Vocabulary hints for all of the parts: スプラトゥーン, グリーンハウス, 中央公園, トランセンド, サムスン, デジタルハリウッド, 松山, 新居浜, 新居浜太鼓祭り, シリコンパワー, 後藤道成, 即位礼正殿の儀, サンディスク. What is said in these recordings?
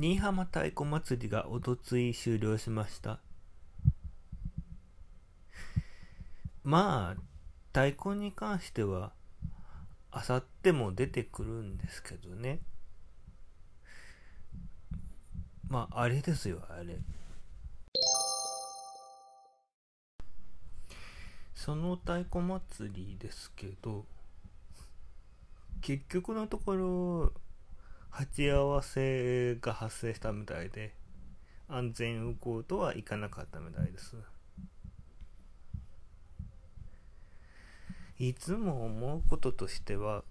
新居浜太鼓祭りがおとつい終了しました。まあ太鼓に関してはあさっても出てくるんですけどね。まああれですよ、あれ、その太鼓祭りですけど、結局のところ鉢合わせが発生したみたいで、安全運行とはいかなかったみたいです。いつも思うこととしては、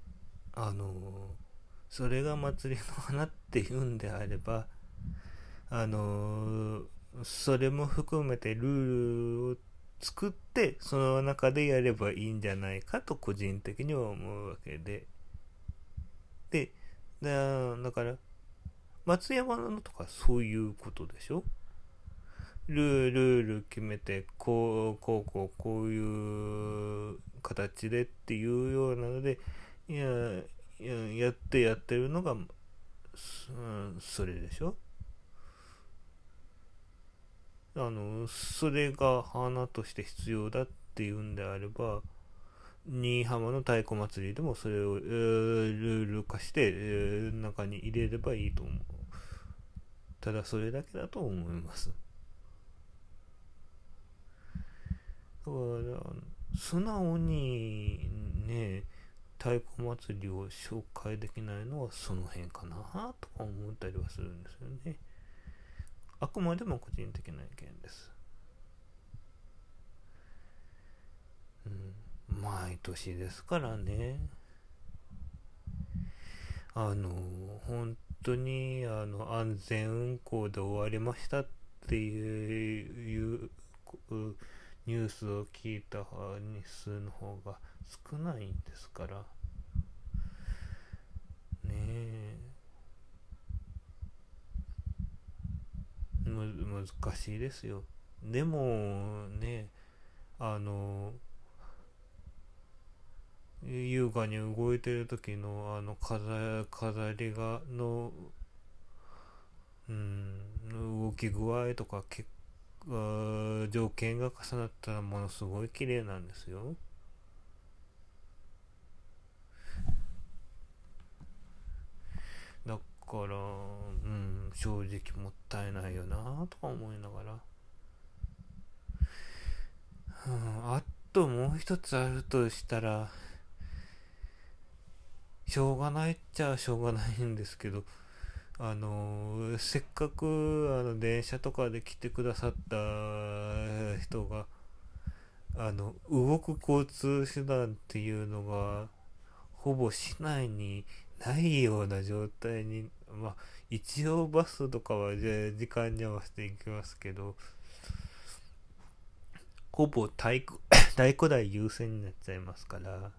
それが祭りの花っていうんであれば、それも含めてルールを作って、その中でやればいいんじゃないかと個人的には思うわけで、だから松山のとかそういうことでしょ。ルール決めて、こういう形でっていうようなので、やってるのが、それでしょ。それが花として必要だっていうんであれば、新居浜の太鼓祭りでもそれをルール化して中に入れればいいと思う。ただそれだけだと思います。だから素直にね、太鼓祭りを紹介できないのはその辺かなとか思ったりはするんですよね。あくまでも個人的な意見です。毎年ですからね。本当に安全運行で終わりましたっていうニュースを聞いた日数の方が少ないんですからねえ、難しいですよ。でもね、優雅に動いてる時の飾りがの、動き具合とか条件が重なったらものすごい綺麗なんですよ。だから、正直もったいないよなとか思いながら、あともう一つあるとしたら、しょうがないっちゃしょうがないんですけど、せっかく電車とかで来てくださった人が、動く交通手段っていうのがほぼ市内にないような状態に、まあ一応バスとかは時間に合わせていきますけど、ほぼ太鼓台優先になっちゃいますから。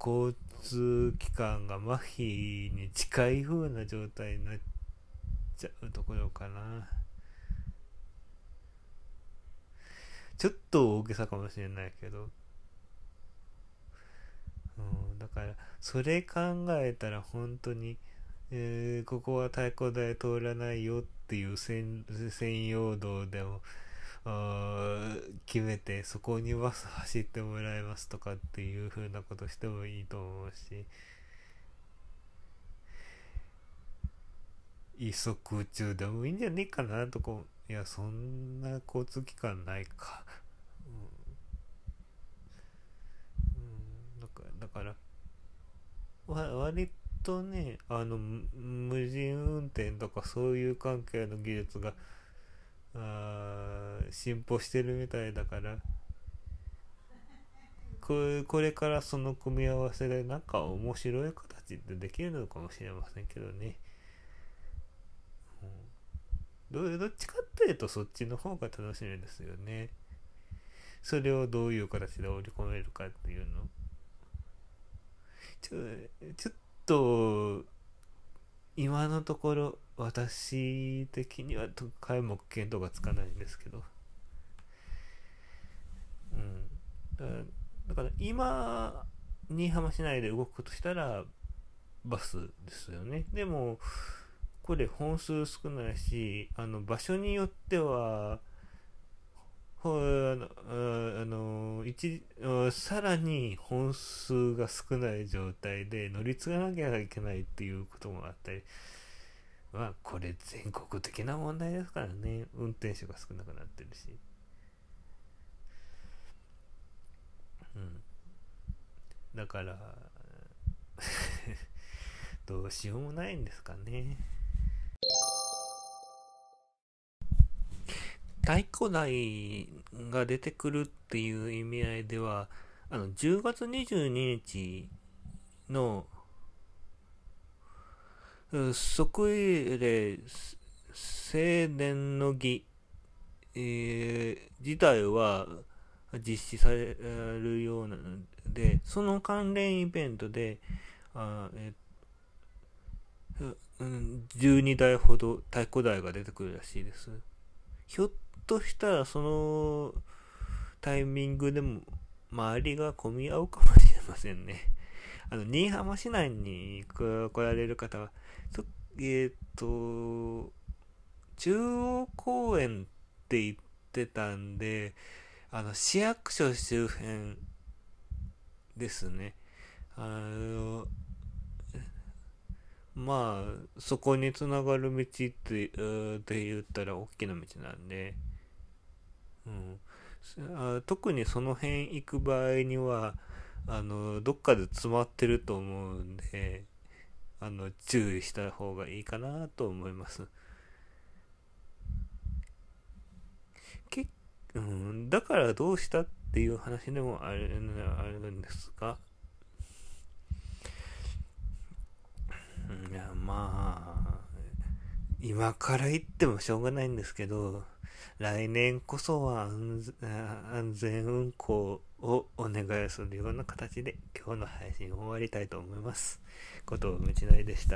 交通機関が麻痺に近い風な状態になっちゃうところかな。ちょっと大げさかもしれないけど、だからそれ考えたら本当に、ここは太鼓台通らないよっていう専用道でも決めて、そこにバス走ってもらいますとかっていう風なことしてもいいと思うし、一足中でもいいんじゃねえかなとか。いや、そんな交通機関ないか。だから割とね、無人運転とかそういう関係の技術が進歩してるみたいだから、これからその組み合わせでなんか面白い形ってできるのかもしれませんけどね。どっちかっていうとそっちの方が楽しみですよね。それをどういう形で織り込めるかっていうの、ちょっと今のところ私的には皆目見当がつかないんですけど、だから今新居浜市内で動くとしたらバスですよね。でもこれ本数少ないし、場所によってはさらに本数が少ない状態で乗り継がなきゃいけないっていうこともあったり、まあ、これ全国的な問題ですからね。運転手が少なくなってるし、だからどうしようもないんですかね。太鼓台が出てくるっていう意味合いでは、10月22日の即位礼正殿の儀、自体は実施されるようなので、その関連イベントで12台ほど太鼓台が出てくるらしいです。ひょっとしたらそのタイミングでも周りが混み合うかもしれませんね。新居浜市内に来られる方は、中央公園って言ってたんで、市役所周辺ですね。まあそこにつながる道って言ったら大きな道なんで、特にその辺行く場合にはどっかで詰まってると思うんで、注意した方がいいかなと思います。だからどうしたっていう話でもあるんですが、いやまあ今から言ってもしょうがないんですけど、来年こそは安全運行をお願いするような形で今日の配信を終わりたいと思います。後藤道成でした。